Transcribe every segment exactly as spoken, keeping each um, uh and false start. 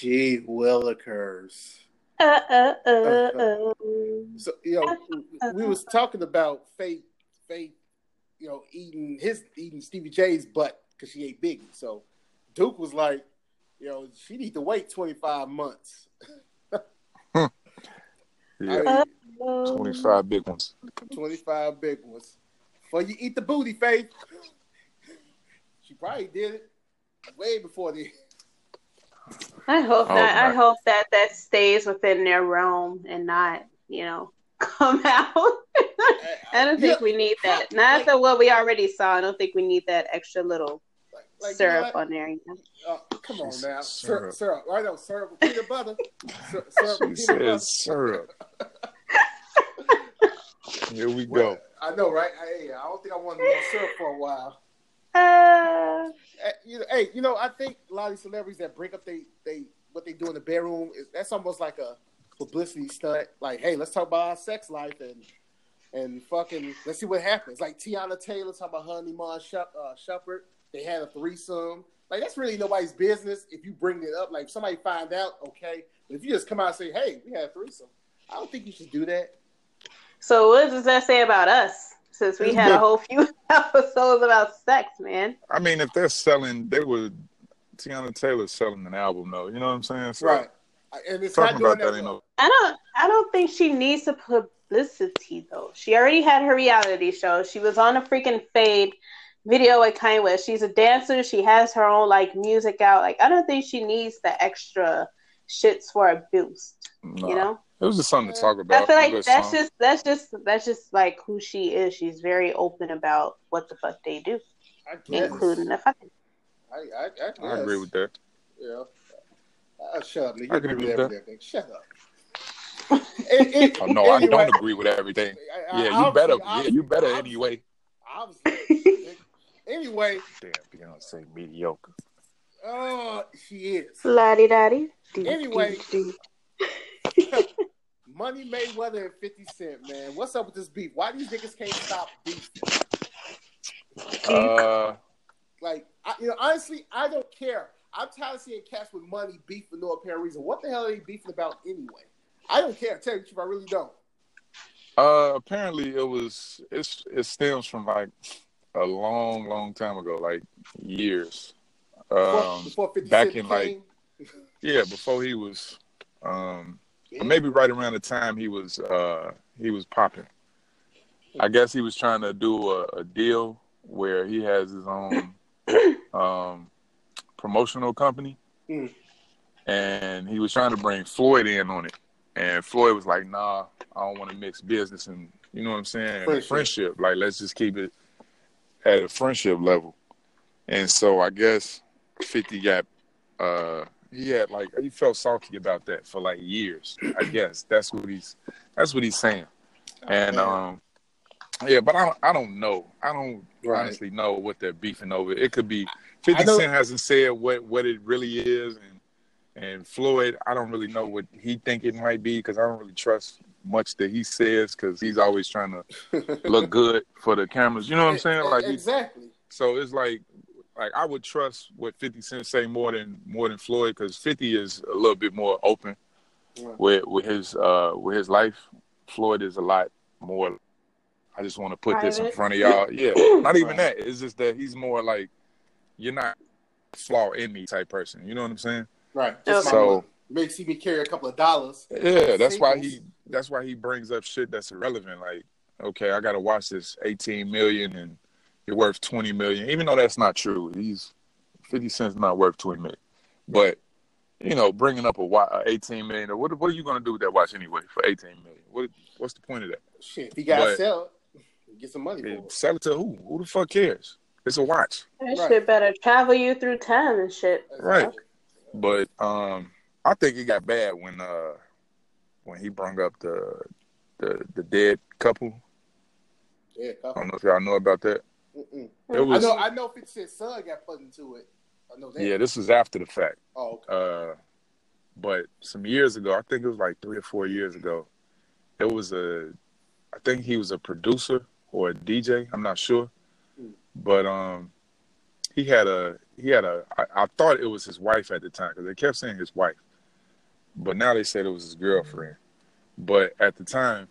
Gee willikers. Uh, uh, uh, uh, so, you know, uh, we was talking about Faith, Faith, you know, eating his eating Stevie J's butt because she ate Biggie. So Duke was like, you know, she need to wait twenty-five months. Yeah, I mean, twenty-five big ones. twenty-five big ones. Before you eat the booty, Faith. She probably did it way before the. I hope oh, that my. I hope that that stays within their realm and not, you know, come out. I don't think yeah. we need that. Not like, that what we already saw. I don't think we need that extra little like, like syrup on there. You know? uh, come on now, syrup. syrup. I know syrup with peanut butter. Sy- syrup with she peanut butter. Syrup. Here we well, go. I know, right? Hey, I don't think I wanted more syrup for a while. Uh, hey, you know, I think a lot of these celebrities that break up they, they what they do in the bedroom is that's almost like a publicity stunt. Like, hey, let's talk about our sex life and and fucking let's see what happens. Like Tiana Taylor talking about her and Iman Shep, uh, Shepherd, they had a threesome. Like, that's really nobody's business if you bring it up. Like, if somebody find out, okay. But if you just come out and say, hey, we had a threesome, I don't think you should do that. So what does that say about us? Since we had a whole few episodes about sex, man. I mean, if they're selling, they were Tiana Taylor's selling an album, though. You know what I'm saying? So right. And it's talking not about that, that you know. I don't. I don't think she needs the publicity, though. She already had her reality show. She was on a freaking Fade video with Kanye West. She's a dancer. She has her own like music out. Like, I don't think she needs the extra shits for a boost. Nah. You know. It was just something to talk about. I feel like that's song. just that's just that's just like who she is. She's very open about what the fuck they do, I guess. Including the fucking. I I, I, guess. I agree with that. Yeah, uh, shut up. You I agree, agree with everything. That. Shut up. it, it, oh, no, anyway. I don't agree with everything. I, I, yeah, you better. Yeah, you better I'm, anyway. I'm, anyway. Damn, Beyonce mediocre. Oh, she is. Lottie daddy. Anyway. Money Mayweather and fifty cent, man. What's up with this beef? Why these niggas can't stop beefing? Uh, like, I, you know, honestly, I don't care. I'm tired of seeing cats with money beef for no apparent reason. What the hell are they beefing about anyway? I don't care. Tell you the truth, I really don't. Uh, apparently, it was it's it stems from like a long, long time ago, like years. Um, before, before fifty back in came. Like, yeah, before he was. Um, yeah. Maybe right around the time he was uh, he was popping. I guess he was trying to do a, a deal where he has his own um, promotional company, mm. and he was trying to bring Floyd in on it. And Floyd was like, "Nah, I don't want to mix business and you know what I'm saying, friendship. friendship. Like, let's just keep it at a friendship level." And so I guess fifty got. Uh, He had like he felt salty about that for like years. I guess that's what he's that's what he's saying, and um, yeah. But I don't, I don't know. I don't right. honestly know what they're beefing over. It could be fifty Cent hasn't said what, what it really is, and and Floyd. I don't really know what he think it might be because I don't really trust much that he says because he's always trying to look good for the cameras. You know what I'm saying? Like exactly. He, so it's like. Like I would trust what fifty Cent say more than more than Floyd because fifty is a little bit more open yeah. with with his uh, with his life. Floyd is a lot more. I just want to put Private. This in front of y'all. Yeah, not even right. that. It's just that he's more like you're not flaw in me type person. You know what I'm saying? Right. Just so makes me carry a couple of dollars. Yeah, that's Singles. why he that's why he brings up shit that's irrelevant. Like, okay, I gotta watch this eighteen million and. You're worth twenty million dollars, even though that's not true. He's fifty cent's not worth twenty million dollars. But, you know, bringing up a eighteen million dollars, what, what are you going to do with that watch anyway for eighteen million dollars? What, what's the point of that? Shit, if you got to sell it, get some money for it. Sell it to who? Who the fuck cares? It's a watch. That right. shit better travel you through time and shit. Right. But um, I think it got bad when uh, when he brung up the, the, the dead couple. Yeah, couple. I don't know if y'all know about that. It was, I know. I know. fifty Cent's son got put into it. I know that. Yeah, this was after the fact. Oh, okay. Uh, but some years ago, I think it was like three or four years ago. It was a. I think he was a producer or a D J. I'm not sure, mm. but um, he had a. He had a. I, I thought it was his wife at the time because they kept saying his wife. But now they said it was his girlfriend. But at the time,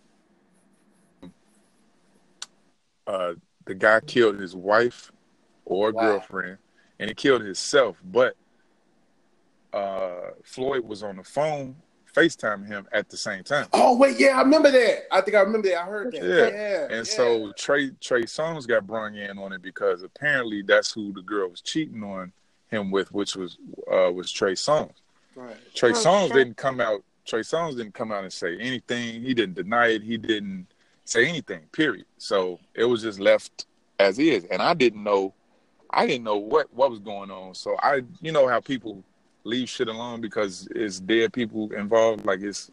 uh, the guy killed his wife or wow. girlfriend, and he killed himself. But uh, Floyd was on the phone FaceTime him at the same time. Oh, wait, yeah, I remember that. I think I remember that. I heard that. Yeah. yeah and yeah. so Trey Trey Songz got brung in on it because apparently that's who the girl was cheating on him with, which was uh, was Trey Songz. Right. Trey oh, Songz sure. didn't come out. Trey Songz didn't come out and say anything. He didn't deny it. He didn't say anything, period. So it was just left as is. And I didn't know I didn't know what, what was going on. So I you know how people leave shit alone because it's dead people involved, like it's,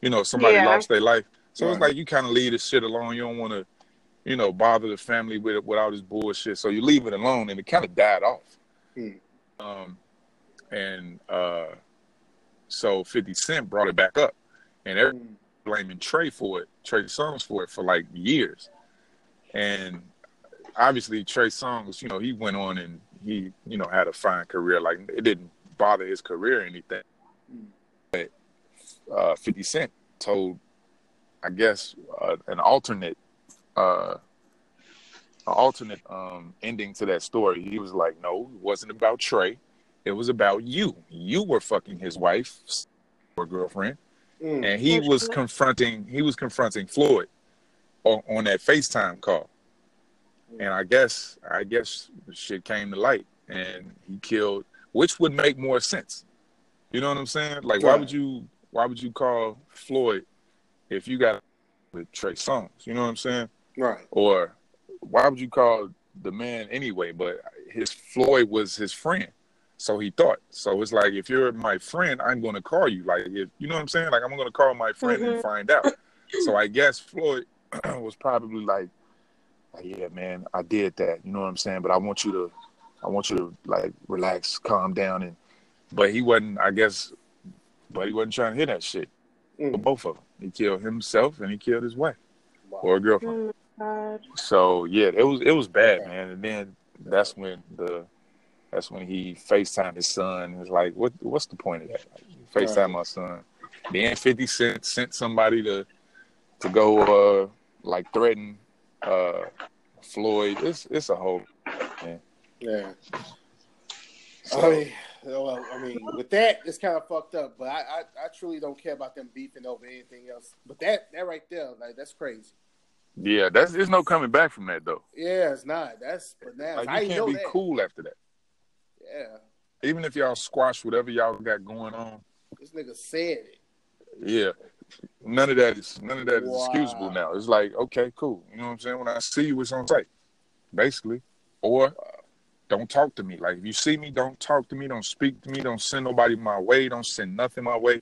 you know, somebody yeah. lost their life. So right. it's like you kind of leave this shit alone. You don't want to, you know, bother the family with it, with all this bullshit. So you leave it alone, and it kind of died off. Hmm. Um, and uh, so fifty Cent brought it back up, and they're hmm. blaming Trey for it, Trey Songz for it for like years. And obviously Trey Songz, you know, he went on and he, you know, had a fine career. Like it didn't bother his career or anything, but uh, fifty Cent told, I guess, uh, an alternate, uh, an alternate um, ending to that story. He was like, "No, it wasn't about Trey. It was about you. You were fucking his wife or girlfriend," mm. and he was confronting. He was confronting Floyd on, on that FaceTime call, and I guess, I guess, shit came to light, and he killed. Which would make more sense. You know what I'm saying? Like, why would you why would you call Floyd if you got with Trey Songz? You know what I'm saying? Right. Or why would you call the man anyway? But his Floyd was his friend, so he thought. So it's like, if you're my friend, I'm going to call you. Like, if, you know what I'm saying? Like, I'm going to call my friend mm-hmm. and find out. So I guess Floyd was probably like, oh, yeah, man, I did that. You know what I'm saying? But I want you to... I want you to like relax, calm down, and but he wasn't. I guess, but he wasn't trying to hear that shit. Mm. Both of them, he killed himself and he killed his wife wow. or a girlfriend. Oh, so yeah, it was it was bad, yeah. man. And then that's when the that's when he FaceTimed his son. And was like, what what's the point of that? Like, FaceTime right. my son. Then fifty Cent sent somebody to to go uh, like threaten uh, Floyd. It's it's a whole man. Yeah. So, I mean, well, I mean, with that, it's kind of fucked up. But I, I, I truly don't care about them beefing over anything else. But that, that right there, like, that's crazy. Yeah, that's. There's no coming back from that, though. Yeah, it's not. That's. But now like, you I can't know be that. Cool after that. Yeah. Even if y'all squash whatever y'all got going on. This nigga said it. Yeah. None of that is none of that wow. is excusable now. It's like, okay, cool. You know what I'm saying? When I see you, it's on site, basically, or. Don't talk to me. Like, if you see me, don't talk to me. Don't speak to me. Don't send nobody my way. Don't send nothing my way.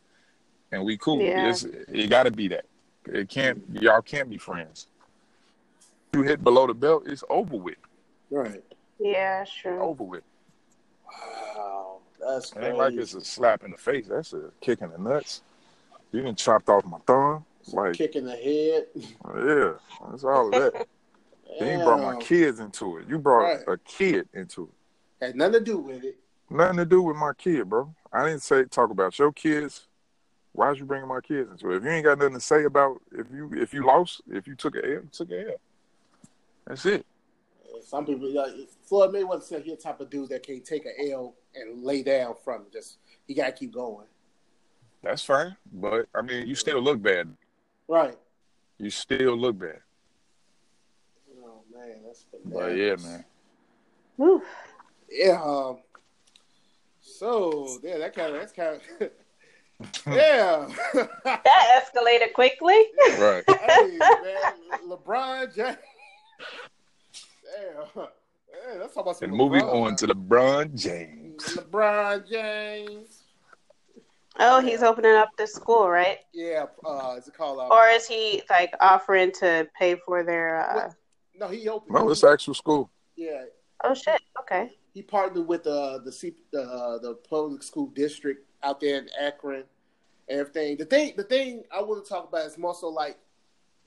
And we cool. Yeah. It's, it got to be that. It can't, y'all can't be friends. You hit below the belt, it's over with. Right. Yeah, sure. Over with. Wow. That's crazy. It ain't like it's a slap in the face. That's a kick in the nuts. You done chopped off my thumb. It's like, kick in the head. Yeah. That's all of that. Then you brought my kids into it. You brought right. a kid into it. Had nothing to do with it. Nothing to do with my kid, bro. I didn't say talk about your kids. Why is you bringing my kids into it? If you ain't got nothing to say about if you if you lost, if you took an L, you took an L. That's it. Some people, like, Floyd Mayweather said he's the type of dude that can't take an L and lay down from it. Just he got to keep going. That's fine, but I mean, you still look bad. Right. You still look bad. Man, that's but yeah, man. Woo. Yeah. Um, so yeah, that kind of that's kind of yeah. That escalated quickly. Right. Hey, man, LeBron James. Damn. Yeah, that's how about some. And moving on now. To LeBron James. LeBron James. Oh, he's opening up the school, right? Yeah. Uh, is it called? Uh, or is he like offering to pay for their? Uh, No, he opened. No, it's actual school. Yeah. Oh shit. Okay. He partnered with uh, the C- the uh, the public school district out there in Akron, and everything. The thing, the thing I want to talk about is more so like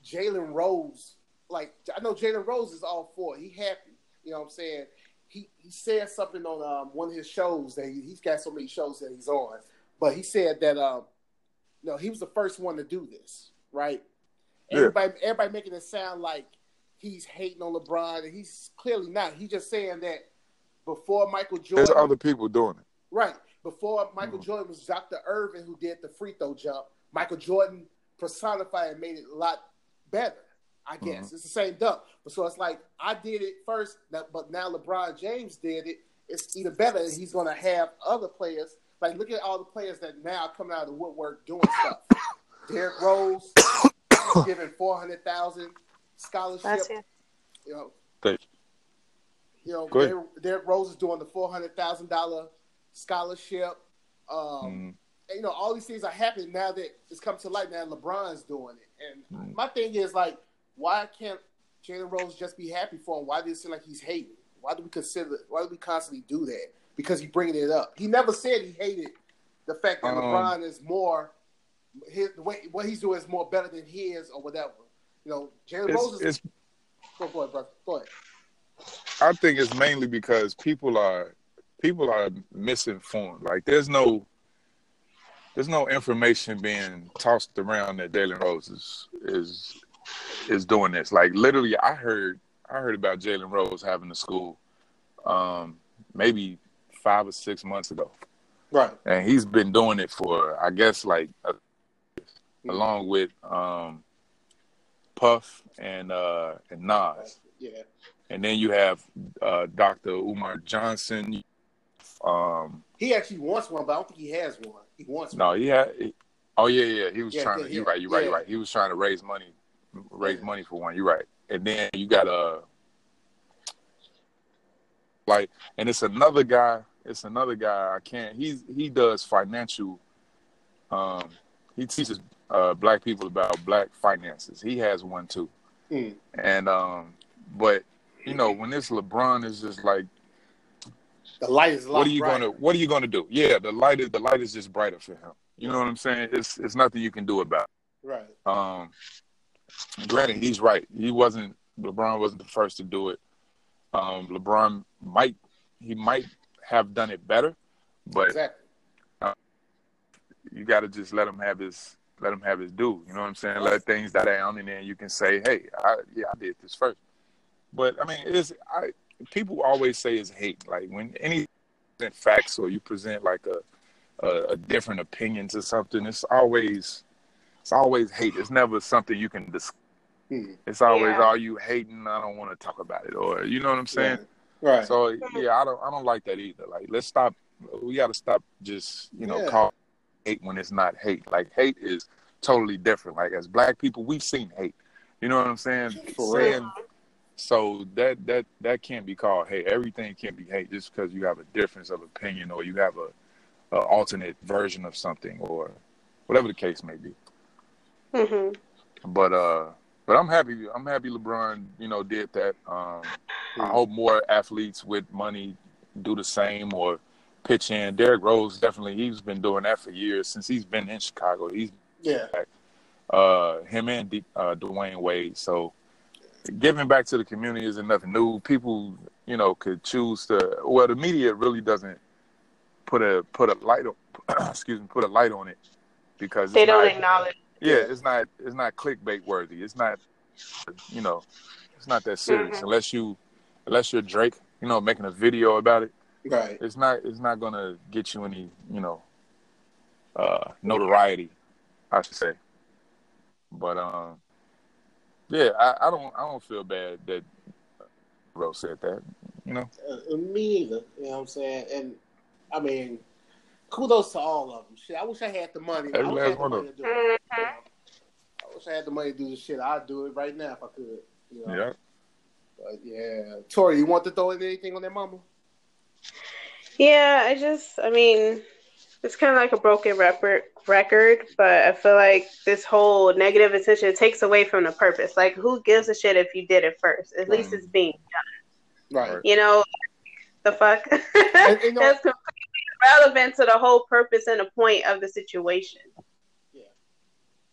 Jalen Rose. Like I know Jalen Rose is all for it. He happy. You know what I'm saying? He he said something on um, one of his shows that he, he's got so many shows that he's on, but he said that um, No, he was the first one to do this, right? Yeah. Everybody, everybody making it sound like he's hating on LeBron, and he's clearly not. He's just saying that before Michael Jordan, there's other people doing it, right? Before Michael mm. Jordan was Doctor Irvin who did the free throw jump. Michael Jordan personified and made it a lot better, I guess. Mm-hmm. It's the same dunk. But so it's like, I did it first, but now LeBron James did it. It's either better, and he's going to have other players. Like, look at all the players that now are coming out of the woodwork doing stuff. Derrick Rose giving four hundred thousand dollars scholarship. You know, Thank you. You know, Derrick, Derrick Rose is doing the four hundred thousand dollars scholarship. Um, mm. You know, all these things are happening now that it's come to light. Now LeBron's doing it. And mm. my thing is, like, why can't Jalen Rose just be happy for him? Why does it seem like he's hating? Why do we consider? Why do we constantly do that? Because he's bringing it up. He never said he hated the fact that um, LeBron is more. His, the way, what he's doing is more better than his or whatever. You know, Jalen Rose is. Go ahead, brother. Go ahead. I think it's mainly because people are people are misinformed. Like there's no. There's no information being tossed around that Jalen Rose is is is doing this. Like literally, I heard I heard about Jalen Rose having a school, um, maybe five or six months ago, right? And he's been doing it for, I guess, like a, mm-hmm. along with um, Puff and uh, and Nas. Yeah. And then you have uh, Doctor Umar Johnson. Um, he actually wants one, but I don't think he has one. He wants no, one. No, he had. He, oh yeah, yeah. He was yeah, trying to. Yeah, you're right. You're yeah. right. You're right. He was trying to raise money, raise yeah. money for one. You're right. And then you got a uh, like, and it's another guy. It's another guy. I can't. He's he does financial. Um, he teaches uh black people about black finances. He has one too. Mm. And um, but you know when this LeBron is just like. The light is. What are you brighter. gonna What are you gonna do? Yeah, the light is the light is just brighter for him. You know what I'm saying? It's it's nothing you can do about it. Right. Um. Granted, he's right. He wasn't. LeBron wasn't the first to do it. Um. LeBron might. He might have done it better, but exactly. uh, you got to just let him have his let him have his due. You know what I'm saying? Let things die down, and then you can say, "Hey, I, yeah, I did this first." But I mean, it's I. People always say it's hate. Like when any facts or you present like a, a a different opinion to something, it's always it's always hate. It's never something you can discuss. It's always, yeah. "Are you hating? I don't want to talk about it," or you know what I'm saying? Yeah. Right. So yeah, I don't I don't like that either. Like let's stop. We got to stop just you know yeah. calling hate when it's not hate. Like hate is totally different. Like as black people, we've seen hate. You know what I'm saying? For real. Yeah. So that that that can't be called hate. Everything can't be hate just because you have a difference of opinion or you have a, a alternate version of something or whatever the case may be. Mm-hmm. But uh, but I'm happy. I'm happy LeBron, you know, did that. Um, mm-hmm. I hope more athletes with money do the same or pitch in. Derrick Rose definitely. He's been doing that for years since he's been in Chicago. He's yeah. Uh, him and D, uh, Dwayne Wade. So. Giving back to the community isn't nothing new. People, you know, could choose to. Well, the media really doesn't put a put a light on. excuse me, put a light on it because they don't acknowledge. Yeah, it's not it's not clickbait worthy. It's not, you know, it's not that serious mm-hmm. unless you unless you're Drake, you know, making a video about it. Right. It's not it's not gonna get you any, you know, uh, notoriety, I should say. But um. Yeah, I, I don't. I don't feel bad that Rose said that. You know, uh, me either. You know what I'm saying? And I mean, kudos to all of them. Shit, I wish I had the money. Every I wish I had the money to do it. You know? I wish I had the money to do this shit. I'd do it right now if I could. You know? Yeah. But yeah, Tori, you want to throw in anything on that mama? Yeah, I just. I mean. It's kind of like a broken record, record, but I feel like this whole negative attention takes away from the purpose. Like, who gives a shit if you did it first? At right. least it's being done. Right. You know, the fuck? And, and you know, that's completely irrelevant to the whole purpose and the point of the situation. Yeah.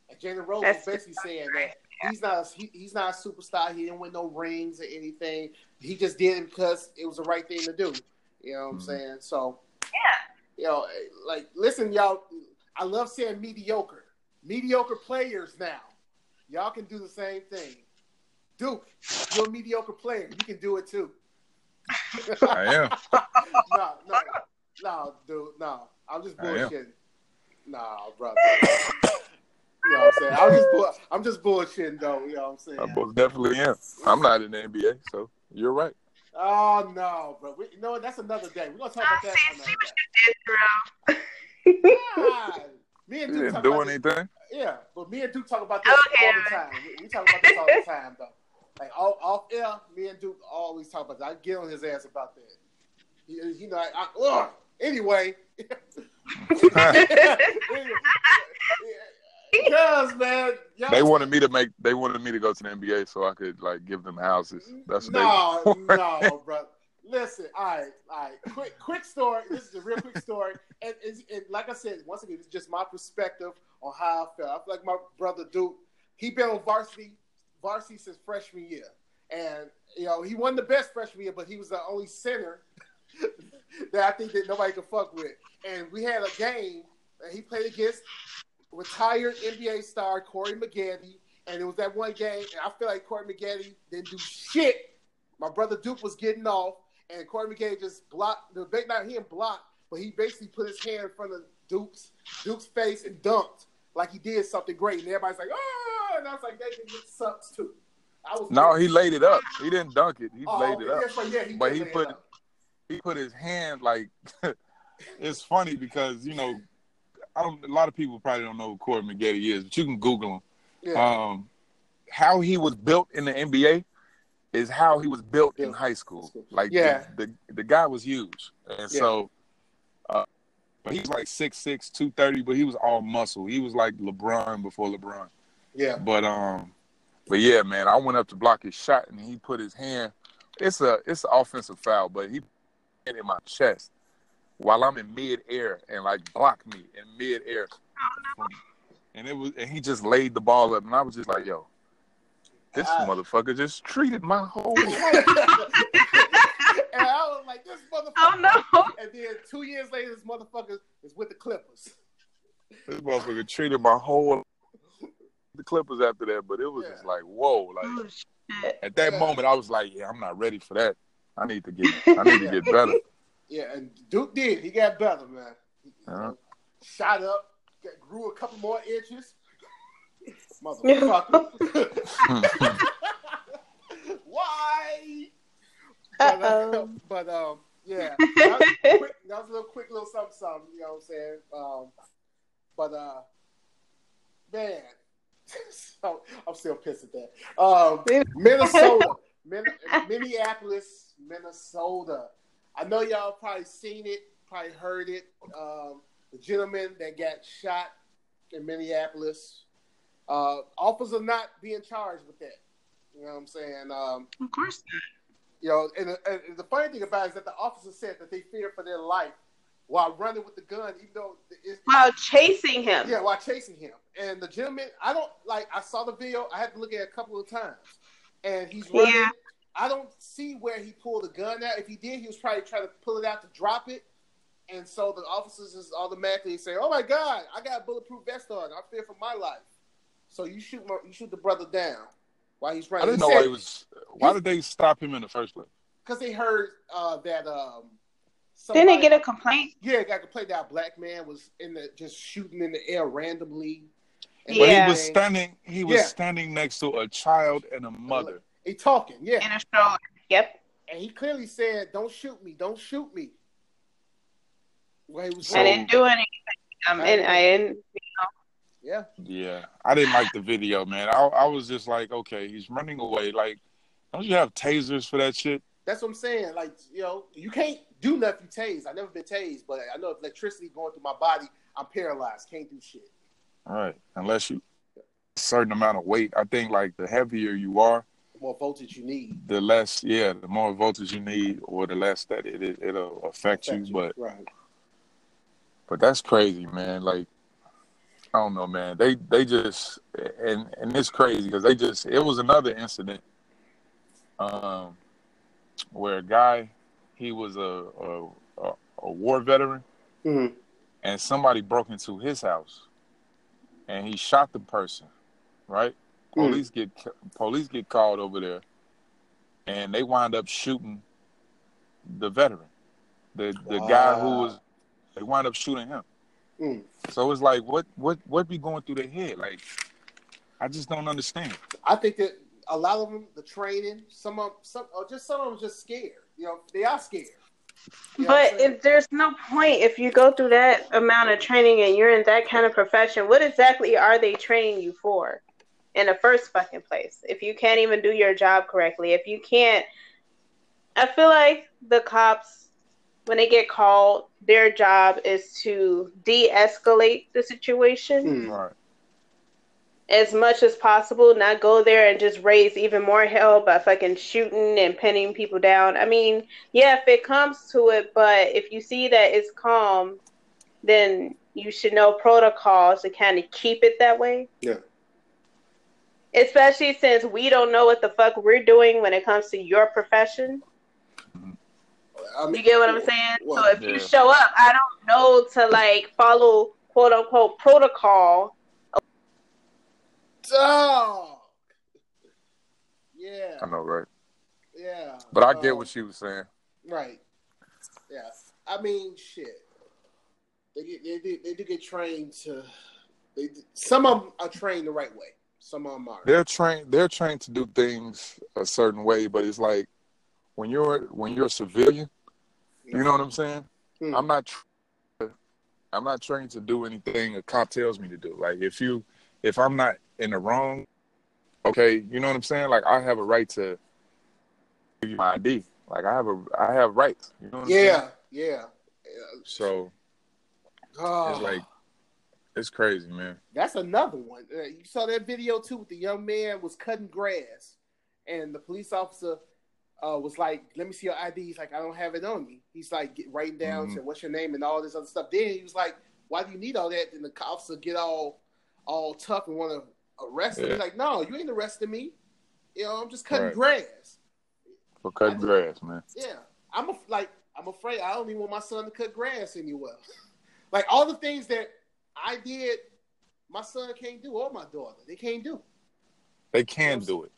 And Jalen Rose is basically saying right. that he's not, he, he's not a superstar. He didn't win no rings or anything. He just did it because it was the right thing to do. You know what mm-hmm. I'm saying? So. Yeah. You know, like, listen, y'all, I love saying mediocre. mediocre players now. Y'all can do the same thing. Duke, you're a mediocre player. You can do it too. I am. No, no, no, dude, no. I'm just bullshitting. Nah, brother. You know what I'm saying? I'm just, bull- I'm just bullshitting, though. You know what I'm saying? I most definitely am. I'm not in the N B A, so you're right. Oh, no, bro. We, you know what? That's another day. We're going to talk about that. I'll see what you did, bro. God. Me and Duke didn't do anything? This. Yeah, but me and Duke talk about this okay. all the time. We, we talk about this all the time, though. Like, off, off air, me and Duke always talk about that. I get on his ass about that. He, he like, I, ugh. Anyway. Because, man, they wanted me to make. They wanted me to go to the N B A so I could like give them houses. That's no, what they no, bro. Listen, all right, all right. Quick, quick story. This is a real quick story, and, and, and like I said, once again, it's just my perspective on how I felt. I feel like my brother Duke, he been on varsity, varsity since freshman year, and you know he wasn't the best freshman year, but he was the only center that I think that nobody could fuck with. And we had a game, and he played against retired N B A star Corey McGaddy, and it was that one game, and I feel like Corey McGaddy didn't do shit. My brother Duke was getting off, and Corey McGaddy just blocked. The not he didn't block, but he basically put his hand in front of Duke's Duke's face and dunked like he did something great. And everybody's like, "Oh!" And I was like, "That nigga sucks too." I was no, crazy. He laid it up. He didn't dunk it. He oh, laid it up. Like, yeah, he but he put he put his hand like. It's funny because you know. I don't, a lot of people probably don't know who Corey McGaddy is, but you can Google him. Yeah. Um, how he was built in the N B A is how he was built yeah. in high school. Like, yeah. the, the the guy was huge. And yeah. so, uh, but he was like six six, two thirty, but he was all muscle. He was like LeBron before LeBron. Yeah. But, um, but yeah, man, I went up to block his shot, and he put his hand. It's a it's an offensive foul, but he put it in my chest. While I'm in mid-air and, like, blocked me in mid-air. And it was, and he just laid the ball up. And I was just like, yo, this uh, motherfucker just treated my whole life. And I was like, this motherfucker. Oh, no. And then two years later, this motherfucker is with the Clippers. This motherfucker treated my whole the Clippers after that. But it was yeah. just like, whoa. Like, oh, at that yeah. moment, I was like, yeah, I'm not ready for that. I need to get, I need to get better. Yeah, and Duke did. He got better, man. Uh-huh. Shot up, got, grew a couple more inches. Motherfucker. Why? But, uh, but, um, yeah. That was, quick, that was a little quick little something, something. You know what I'm saying? Um, but, uh, man. So, I'm still pissed at that. Um, Minnesota. Min- Minneapolis, Minnesota. I know y'all probably seen it, probably heard it. Um, the gentleman that got shot in Minneapolis. Uh, officers are not being charged with that. You know what I'm saying? Um, of course not. You know, and, and the funny thing about it is that the officer said that they feared for their life while running with the gun, even though it's while chasing him. Yeah, while chasing him. And the gentleman, I don't like. I saw the video. I had to look at it a couple of times, and he's running. Yeah. I don't see where he pulled the gun out. If he did, he was probably trying to pull it out to drop it. And so the officers just automatically say, oh, my God, I got a bulletproof vest on. I fear for my life. So you shoot my, you shoot the brother down while he's running. I didn't know why he was – why did they stop him in the first place? Because they heard uh, that um, – Didn't they get a complaint? Yeah, they got a complaint that a black man was in the just shooting in the air randomly. And yeah. Well, he was standing, he was yeah. standing next to a child and a mother. He talking, yeah. In a stroller, yep. And he clearly said, don't shoot me, don't shoot me. Well, he was so, I didn't do anything. Um, I, didn't, I didn't, you know. Yeah. Yeah. I didn't like the video, man. I, I was just like, okay, he's running away. Like, don't you have tasers for that shit? That's what I'm saying. Like, you know, you can't do nothing tased. I've never been tased, but I know if electricity going through my body, I'm paralyzed. Can't do shit. All right. Unless you a certain amount of weight. I think, like, the heavier you are, more voltage you need, the less yeah the more voltage you need or the less that it, it it'll affect, affect you, you but right. But that's crazy, man. Like, I don't know, man. They they just and and it's crazy because they just it was another incident um where a guy, he was a a, a, a war veteran, mm-hmm. and somebody broke into his house and he shot the person, right? Mm. Police get police get called over there, and they wind up shooting the veteran, the the wow. guy who was. They wind up shooting him. Mm. So it's like, what what what be going through their head? Like, I just don't understand. I think that a lot of them, the training, some of some, or just some of them, just scared. You know, they are scared. You know but if there's no point, if you go through that amount of training and you're in that kind of profession, what exactly are they training you for in the first fucking place? If you can't even do your job correctly, if you can't, I feel like the cops, when they get called, their job is to de-escalate the situation. Right. As much as possible, not go there and just raise even more hell by fucking shooting and pinning people down. I mean, yeah, if it comes to it, but if you see that it's calm, then you should know protocols to kind of keep it that way. Yeah. Especially since we don't know what the fuck we're doing when it comes to your profession. I mean, you get what I'm saying? Well, so if yeah. you show up, I don't know to like follow quote unquote protocol. Dog. Yeah. I know, right? Yeah. But I um, get what she was saying. Right. Yeah. I mean, shit. They get, they do, they do get trained to. They do, some of them are trained the right way. Some of them are. They're trained. They're trained to do things a certain way, but it's like when you're when you're a civilian. Yeah. You know what I'm saying? Hmm. I'm not. I'm not trained to do anything a cop tells me to do. Like if you, if I'm not. in the wrong, okay, you know what I'm saying? Like, I have a right to give you my I D. Like, I have a, I have rights. You know what yeah, I'm saying? Yeah, yeah. So, oh. it's like, it's crazy, man. That's another one. Uh, you saw that video, too, with the young man was cutting grass, and the police officer uh, was like, let me see your I D. He's like, I don't have it on me. He's like, get right down, mm-hmm. said, what's your name, and all this other stuff. Then he was like, why do you need all that? And the cops will get all, all tough and want to arrested yeah. like, no, you ain't arresting me. You know, I'm just cutting right. grass. For cutting just, grass, man. Yeah, I'm a, like, I'm afraid I don't even want my son to cut grass anywhere. Like all the things that I did, my son can't do, or my daughter, they can't do. They can you know do it.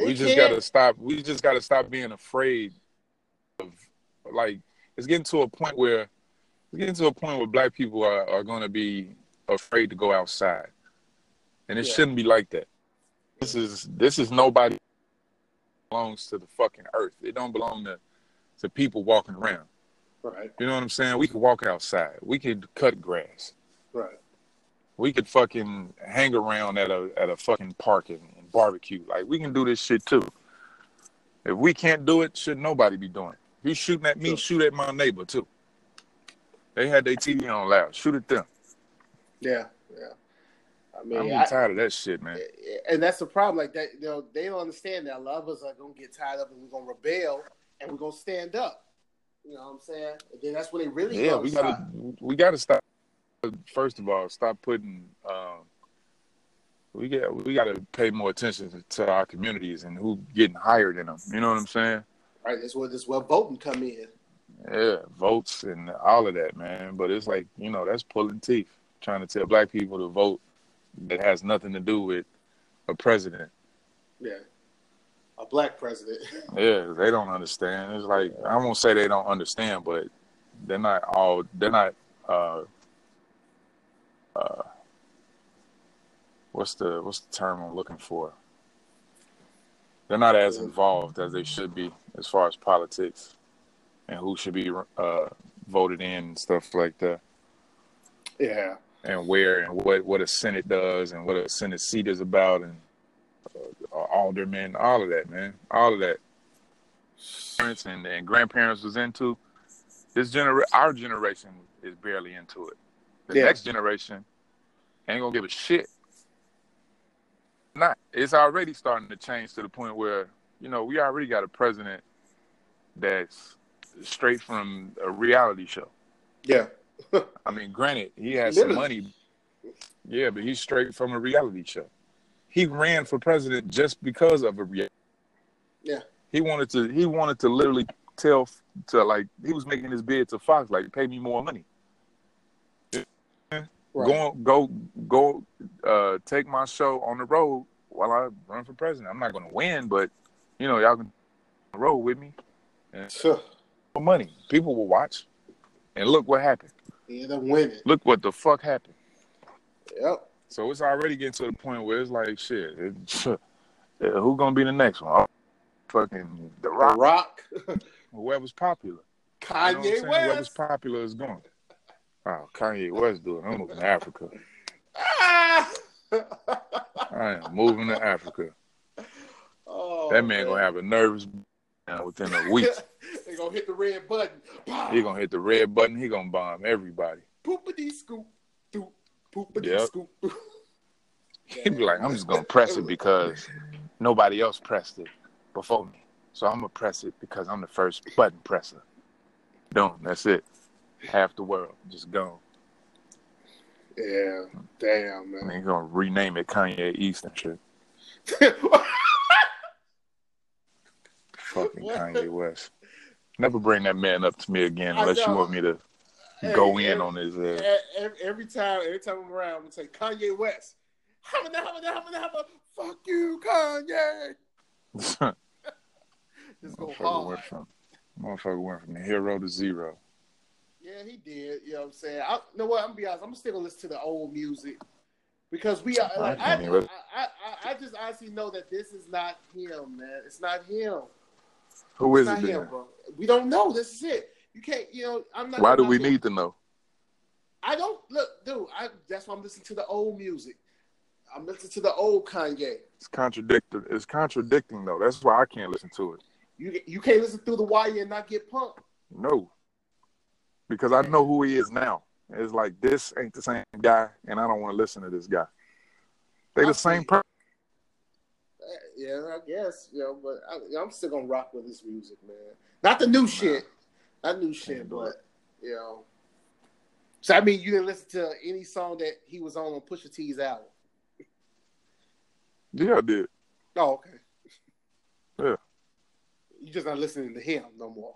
They we can. just gotta stop. We just gotta stop being afraid of. Like it's getting to a point where it's getting to a point where black people are, are going to be afraid to go outside. And it yeah. shouldn't be like that. This is this is nobody belongs to the fucking earth. It don't belong to, to people walking around. Right. You know what I'm saying? We could walk outside. We could cut grass. Right. We could fucking hang around at a at a fucking park and, and barbecue. Like we can do this shit too. If we can't do it, should nobody be doing it? If you shooting at me, sure. shoot at my neighbor too. They had their T V on loud. Shoot at them. Yeah. Yeah. I mean, I'm getting I, tired of that shit, man. And that's the problem. Like that, you know, they don't understand that a lot of us are gonna get tired of it. We're gonna rebel and we're gonna stand up. You know what I'm saying? And then that's when they really. Yeah, we gotta stop. we gotta stop. First of all, stop putting. Um, we got we gotta pay more attention to our communities and who getting hired in them. You know what I'm saying? Right. That's where that's where voting come in. Yeah, votes and all of that, man. But it's like you know that's pulling teeth, trying to tell black people to vote. That has nothing to do with a president. Yeah. A black president. Yeah, they don't understand. It's like, I won't say they don't understand, but they're not all, they're not, uh, uh, what's the, what's the term I'm looking for? They're not as involved as they should be as far as politics and who should be uh, voted in and stuff like that. Yeah. And where and what, what a Senate does and what a Senate seat is about and uh, aldermen, all of that, man. All of that. Parents and, and grandparents was into. This genera- Our generation is barely into it. The yeah. next generation ain't going to give a shit. Not. It's already starting to change to the point where, you know, we already got a president that's straight from a reality show. Yeah. I mean, granted, he has Literally. some money. Yeah, but he's straight from a reality show. He ran for president just because of a reality. Yeah. He wanted to. He wanted to literally tell to like he was making his bid to Fox, like pay me more money. Right. Go go go. uh, take my show on the road while I run for president. I'm not going to win, but, you know, y'all can roll with me. And sure. For money. People will watch. And look what happened. He ended up winning. Look what the fuck happened. Yep. So it's already getting to the point where it's like, shit, it, yeah, who's going to be the next one? I'll fucking The Rock. The Rock. Whoever's popular. Kanye you know West. Whoever's popular is going. Wow, Kanye West doing. I'm moving to Africa. Ah! I am moving to Africa. Oh, that man, man gonna have a nervous within a week. They gonna hit the red button. He gonna hit the red button. He gonna bomb everybody. Poopity scoop, doop, poopity yep. scoop. He be like, I'm just gonna press it because nobody else pressed it before me. So I'm gonna press it because I'm the first button presser. Don't. That's it. Half the world just gone. Yeah, damn, man. They're gonna rename it Kanye East and shit. Fucking what? Kanye West. Never bring that man up to me again unless you want me to go every, in on his ass. Uh... Every time, every time I'm around, I'm gonna say Kanye West. How the hell, how the hell, fuck you, Kanye. Just go hard. Motherfucker went from hero to zero. Yeah, he did. You know what I'm saying? I, you know what? I'm going to be honest. I'm still going to listen to the old music. Because we are, like, I, I, I, I just honestly know that this is not him, man. It's not him. Who is it? It's not him, bro. We don't know. This is it. You can't, you know, I'm not. Why do we need to know? I don't, look, dude, I, that's why I'm listening to the old music. I'm listening to the old Kanye. It's contradicting. It's contradicting, though. That's why I can't listen to it. You, you can't listen through the wire and not get pumped. No. Because I know who he is now. It's like, this ain't the same guy, and I don't want to listen to this guy. They the I same person. Yeah, I guess. You know, but I, I'm still going to rock with his music, man. Not the new nah. shit. Not new shit, but, it. you know. So, I mean, you didn't listen to any song that he was on on Pusha T's album? Yeah, I did. Oh, okay. Yeah. You just not listening to him no more.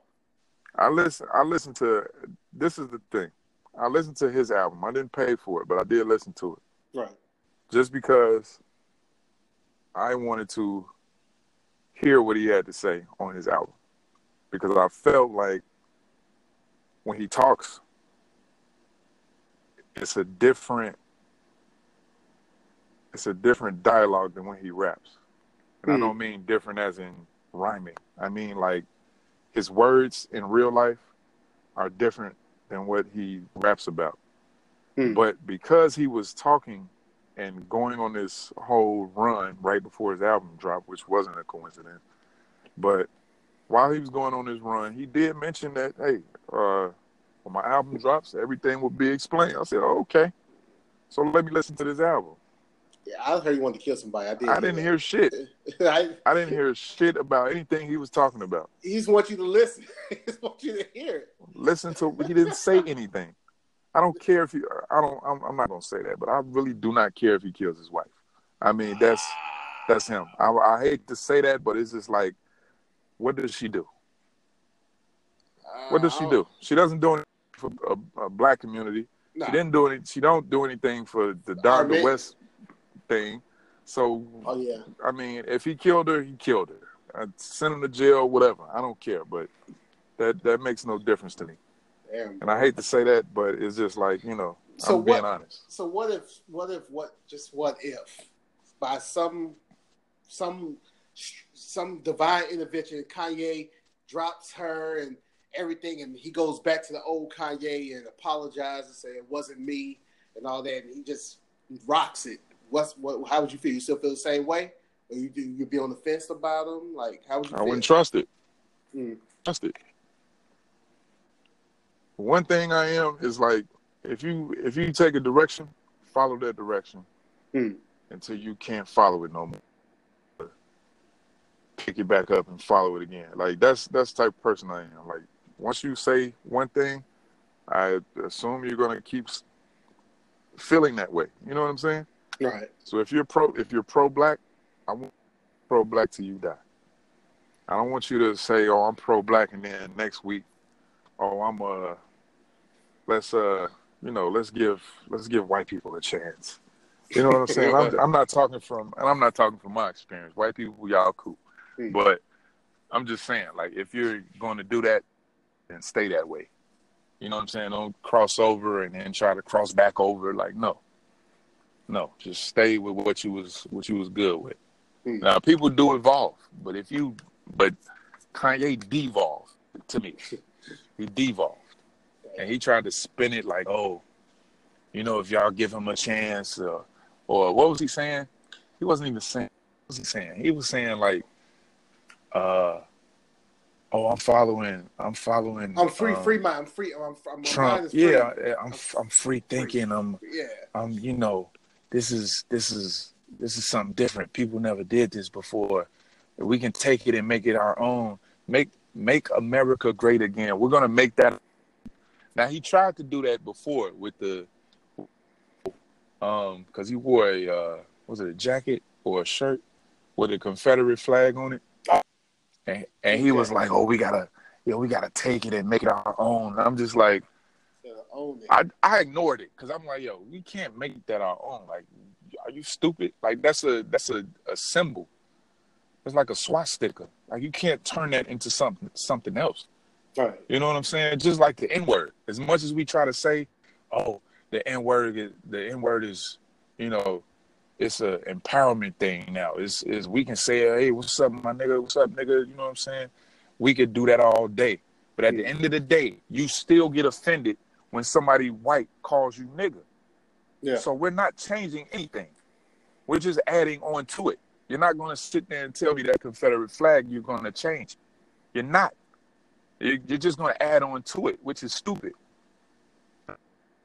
I listen. I listen to. This is the thing. I listened to his album. I didn't pay for it, but I did listen to it. Right. Just because I wanted to hear what he had to say on his album, because I felt like when he talks, it's a different. It's a different dialogue than when he raps, and mm. I don't mean different as in rhyming. I mean like. His words in real life are different than what he raps about. Mm. But because he was talking and going on this whole run right before his album dropped, which wasn't a coincidence, but while he was going on his run, he did mention that, hey, uh, when my album drops, everything will be explained. I said, oh, okay. So let me listen to this album. Yeah, I heard you wanted to kill somebody. I didn't. I didn't hear shit. I, I didn't hear shit about anything he was talking about. He just wants you to listen. He just wants you to hear it. Listen to. He didn't say anything. I don't care if he. I don't. I'm, I'm not gonna say that, but I really do not care if he kills his wife. I mean, that's that's him. I, I hate to say that, but it's just like, what does she do? What does she do? She doesn't do anything for a, a black community. Nah. She didn't do any. She don't do anything for the Doctor West. Thing, so oh, yeah. I mean, if he killed her, he killed her. I'd send him to jail, whatever. I don't care, but that that makes no difference to me. Damn, and I hate to say that, but it's just like, you know, so I'm what, being honest. So what if, what if, what just what if, by some some some divine intervention, Kanye drops her and everything, and he goes back to the old Kanye and apologizes and say it wasn't me and all that, and he just rocks it. What's what? How would you feel? You still feel the same way, or you do? You'd be on the fence about him? Like, how would you? I feel? Wouldn't trust it. Mm. Trust it. One thing I am is like, if you if you take a direction, follow that direction mm. until you can't follow it no more. Pick it back up and follow it again. Like that's that's the type of person I am. Like once you say one thing, I assume you're gonna keep feeling that way. You know what I'm saying? Right. So if you're pro, if you're pro black, I want pro black till you die. I don't want you to say, "Oh, I'm pro black," and then next week, "Oh, I'm uh, let's uh, you know, let's give let's give white people a chance," You know what I'm saying? I'm, I'm not talking from, and I'm not talking from my experience. White people, y'all cool, but I'm just saying, like, if you're going to do that, then stay that way. You know what I'm saying? Don't cross over and then try to cross back over. Like, no, no, just stay with what you was what you was good with. Mm. Now, people do evolve, but if you, but Kanye devolved to me. He devolved, and he tried to spin it like, oh, you know, if y'all give him a chance, uh, or what was he saying? He wasn't even saying. What was he saying? He was saying like, uh, oh, I'm following. I'm following. I'm free, um, free mind. I'm free. I'm, I'm Trump. Free. Yeah, I'm. I'm free thinking. Free. I'm. Yeah. I'm. You know, this is this is this is something different. People never did this before. We can take it and make it our own. Make make America great again. We're gonna make that. Now he tried to do that before with the, um, because he wore a uh, was it a jacket or a shirt with a Confederate flag on it. And, and he was like, "Oh, we gotta, yeah, we gotta take it and make it our own." And I'm just like, I, I ignored it because I'm like, "Yo, we can't make that our own. Like, are you stupid? Like, that's a that's a, a symbol. It's like a swastika. Like, you can't turn that into something something else. Right. You know what I'm saying? Just like the N word. As much as we try to say, "Oh, the N word, the N word is, you know." It's an empowerment thing now. It's, it's we can say, hey, what's up, my nigga? What's up, nigga? You know what I'm saying? We could do that all day. But at yeah. the end of the day, you still get offended when somebody white calls you nigga. Yeah. So we're not changing anything. We're just adding on to it. You're not going to sit there and tell me that Confederate flag you're going to change. You're not. You're just going to add on to it, which is stupid.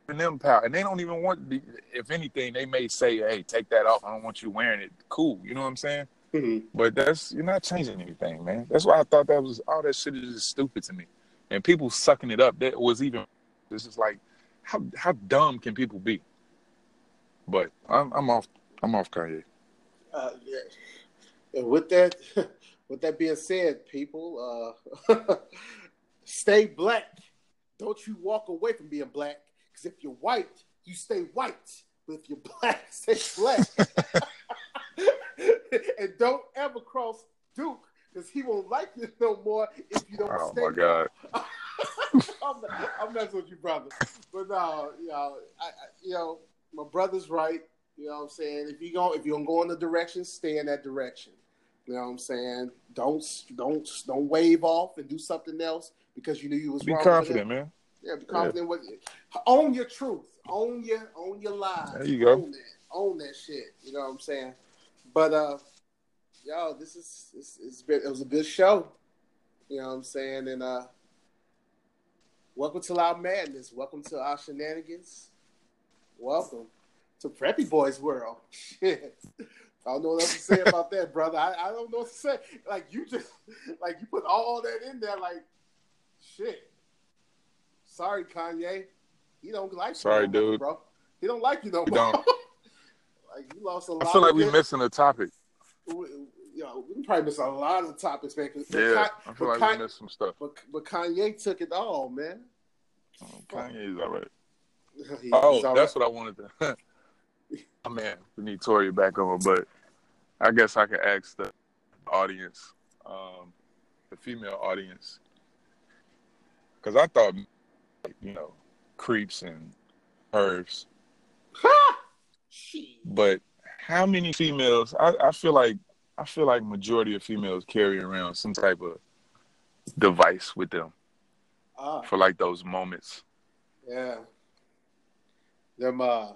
And them power, and they don't even want. The, if anything, they may say, "Hey, take that off. I don't want you wearing it." Cool, you know what I'm saying? Mm-hmm. But that's you're not changing anything, man. That's why I thought that was all that shit is just stupid to me, and people sucking it up. That was even. It's just like, how how dumb can people be? But I'm I'm off I'm off Kanye. Uh, yeah. And with that, with that being said, people, uh, stay black. Don't you walk away from being black. Because if you're white, you stay white. But if you're black, stay black. And don't ever cross Duke, because he won't like you no more if you don't oh stay. Oh, my God. I'm, not, I'm messing with you, brother. But, no, you know, I, I, you know, my brother's right. You know what I'm saying? If you're going to go in the direction, stay in that direction. You know what I'm saying? Don't, don't, don't wave off and do something else because you knew you was Be wrong. Be confident, man. Yeah, be confident yeah. with it. Own your truth. Own your own your lies. There you go. Own that, own that shit. You know what I'm saying? But uh, yo, this is it's, it's been, it was a good show. You know what I'm saying? And uh, welcome to our madness. Welcome to our shenanigans. Welcome to Preppy Boys World. Shit. I don't know what else to say about that, brother. I, I don't know what to say. Like you just like you put all that in there. Like shit. Sorry, Kanye. He don't like you. Sorry, no more, dude. Bro. He don't like you no more. He don't. Like, you lost a lot I feel like we're missing a topic. We, you know, we probably missed a lot of topics, man. Yeah, I feel like Kanye, we missed some stuff. But, but Kanye took it all, man. Oh, Kanye's all right. he, oh, all that's right. What I wanted to... Oh, man, we need Tori back on, but I guess I could ask the audience, um, the female audience, because I thought... Like, you know, creeps and pervs. But how many females? I, I feel like I feel like majority of females carry around some type of device with them ah. for like those moments. Yeah. Them. Uh,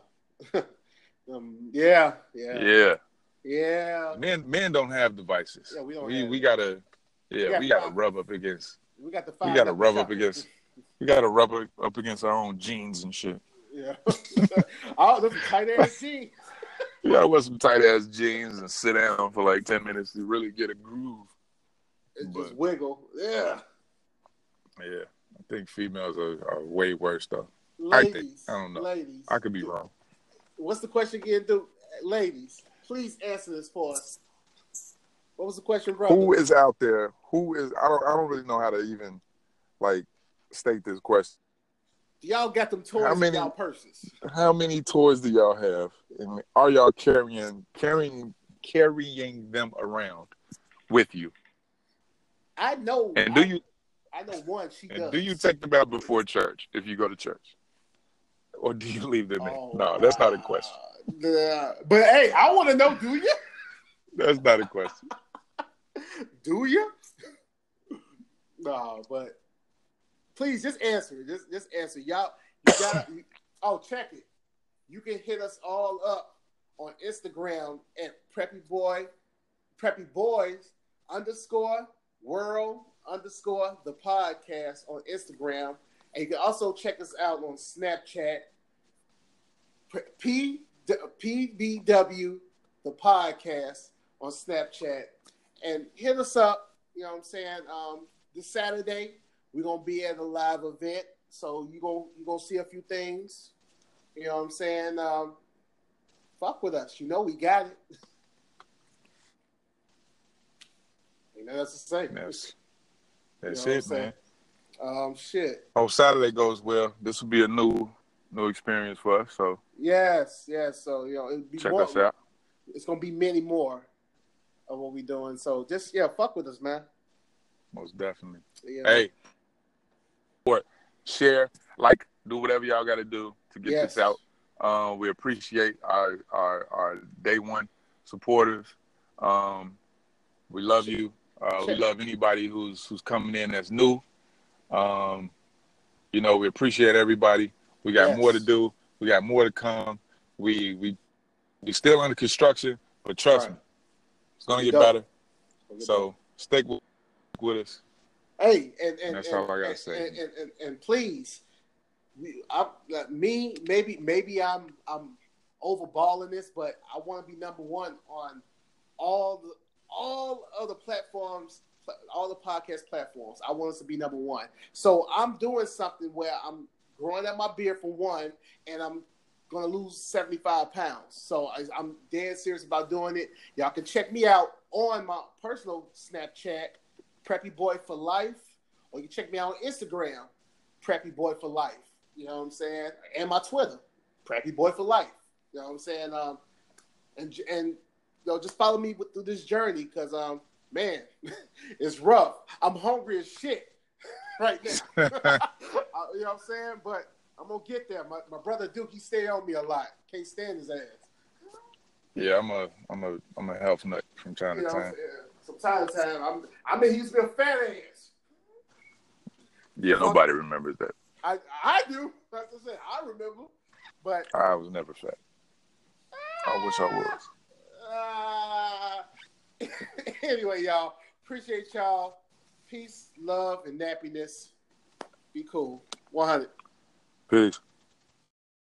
them. Yeah. Yeah. Yeah. Yeah. Men. Men don't have devices. Yeah, we don't. We, have we gotta. Yeah, yeah, we gotta rub up against. We got to. We gotta rub shot. up against. We gotta rub it up against our own jeans and shit. Yeah. Oh, those tight ass jeans. You gotta wear some tight ass jeans and sit down for like ten minutes to really get a groove. It's but, just wiggle. Yeah. Yeah. I think females are, are way worse though. Ladies, I think. I don't know. Ladies. I could be Duke. wrong. What's the question again, Duke? Ladies, please answer this for us. What was the question, bro? Who is out there? Who is I don't I don't really know how to even like state this question. Y'all got them toys how many, in y'all purses. How many toys do y'all have? And are y'all carrying carrying carrying them around with you? I know. And do I, you? I know one. She and does. Do you take them out before church if you go to church, or do you leave them oh, in? No, that's not a question. Uh, but hey, I want to know. Do you? That's not a question. Do you? No, but please just answer. Just just answer. Y'all, you gotta you, oh, check it. You can hit us all up on Instagram at Preppy Boy, Preppy Boys underscore world underscore the podcast on Instagram. And you can also check us out on Snapchat. P P B W the podcast on Snapchat. And hit us up, you know what I'm saying? Um, this Saturday, we're going to be at a live event. So you're going you gonna see a few things. You know what I'm saying? Um, fuck with us. You know we got it. You know that's the same. That's, that's you know it, man. Um, shit. Oh, Saturday goes well. This will be a new new experience for us. So Yes, yes. So, you know, it'll be Check more. Us out. It's going to be many more of what we doing. So just, yeah, fuck with us, man. Most definitely. Yeah. Hey, support, share, like, do whatever y'all got to do to get yes. this out. Uh, we appreciate our, our, our day one supporters. Um, we love share. you. Uh, we love anybody who's who's coming in that's new. Um, you know, we appreciate everybody. We got yes. more to do. We got more to come. We we we still under construction, but trust right. me, it's gonna get better. Gonna get so better. Stick with, with us. Hey, and, and, and that's and, all I gotta and, say. And, and, and, and please, I, like me maybe maybe I'm I'm overballing this, but I want to be number one on all the all other platforms, all the podcast platforms. I want us to be number one. So I'm doing something where I'm growing out my beard for one, and I'm going to lose seventy-five pounds. So I, I'm dead serious about doing it. Y'all can check me out on my personal Snapchat, Preppy Boy for Life, or you can check me out on Instagram, Preppy Boy for Life. You know what I'm saying? And my Twitter, Preppy Boy for Life. You know what I'm saying? Um, and, and you know, just follow me with, through this journey because, um, man, it's rough. I'm hungry as shit right now. You know what I'm saying? But I'm going to get there. My, my brother Duke, he stay on me a lot. Can't stand his ass. Yeah, I'm a, I'm a, I'm a health nut from time you to time. From time to time. I'm, I mean, he's been fat ass. Yeah, so nobody I'm, remembers that. I, I do. That's what I'm saying. I remember. But I was never fat. Uh, I wish I was. Uh, anyway, y'all. Appreciate y'all. Peace, love, and nappiness. Be cool. one hundred. Peace.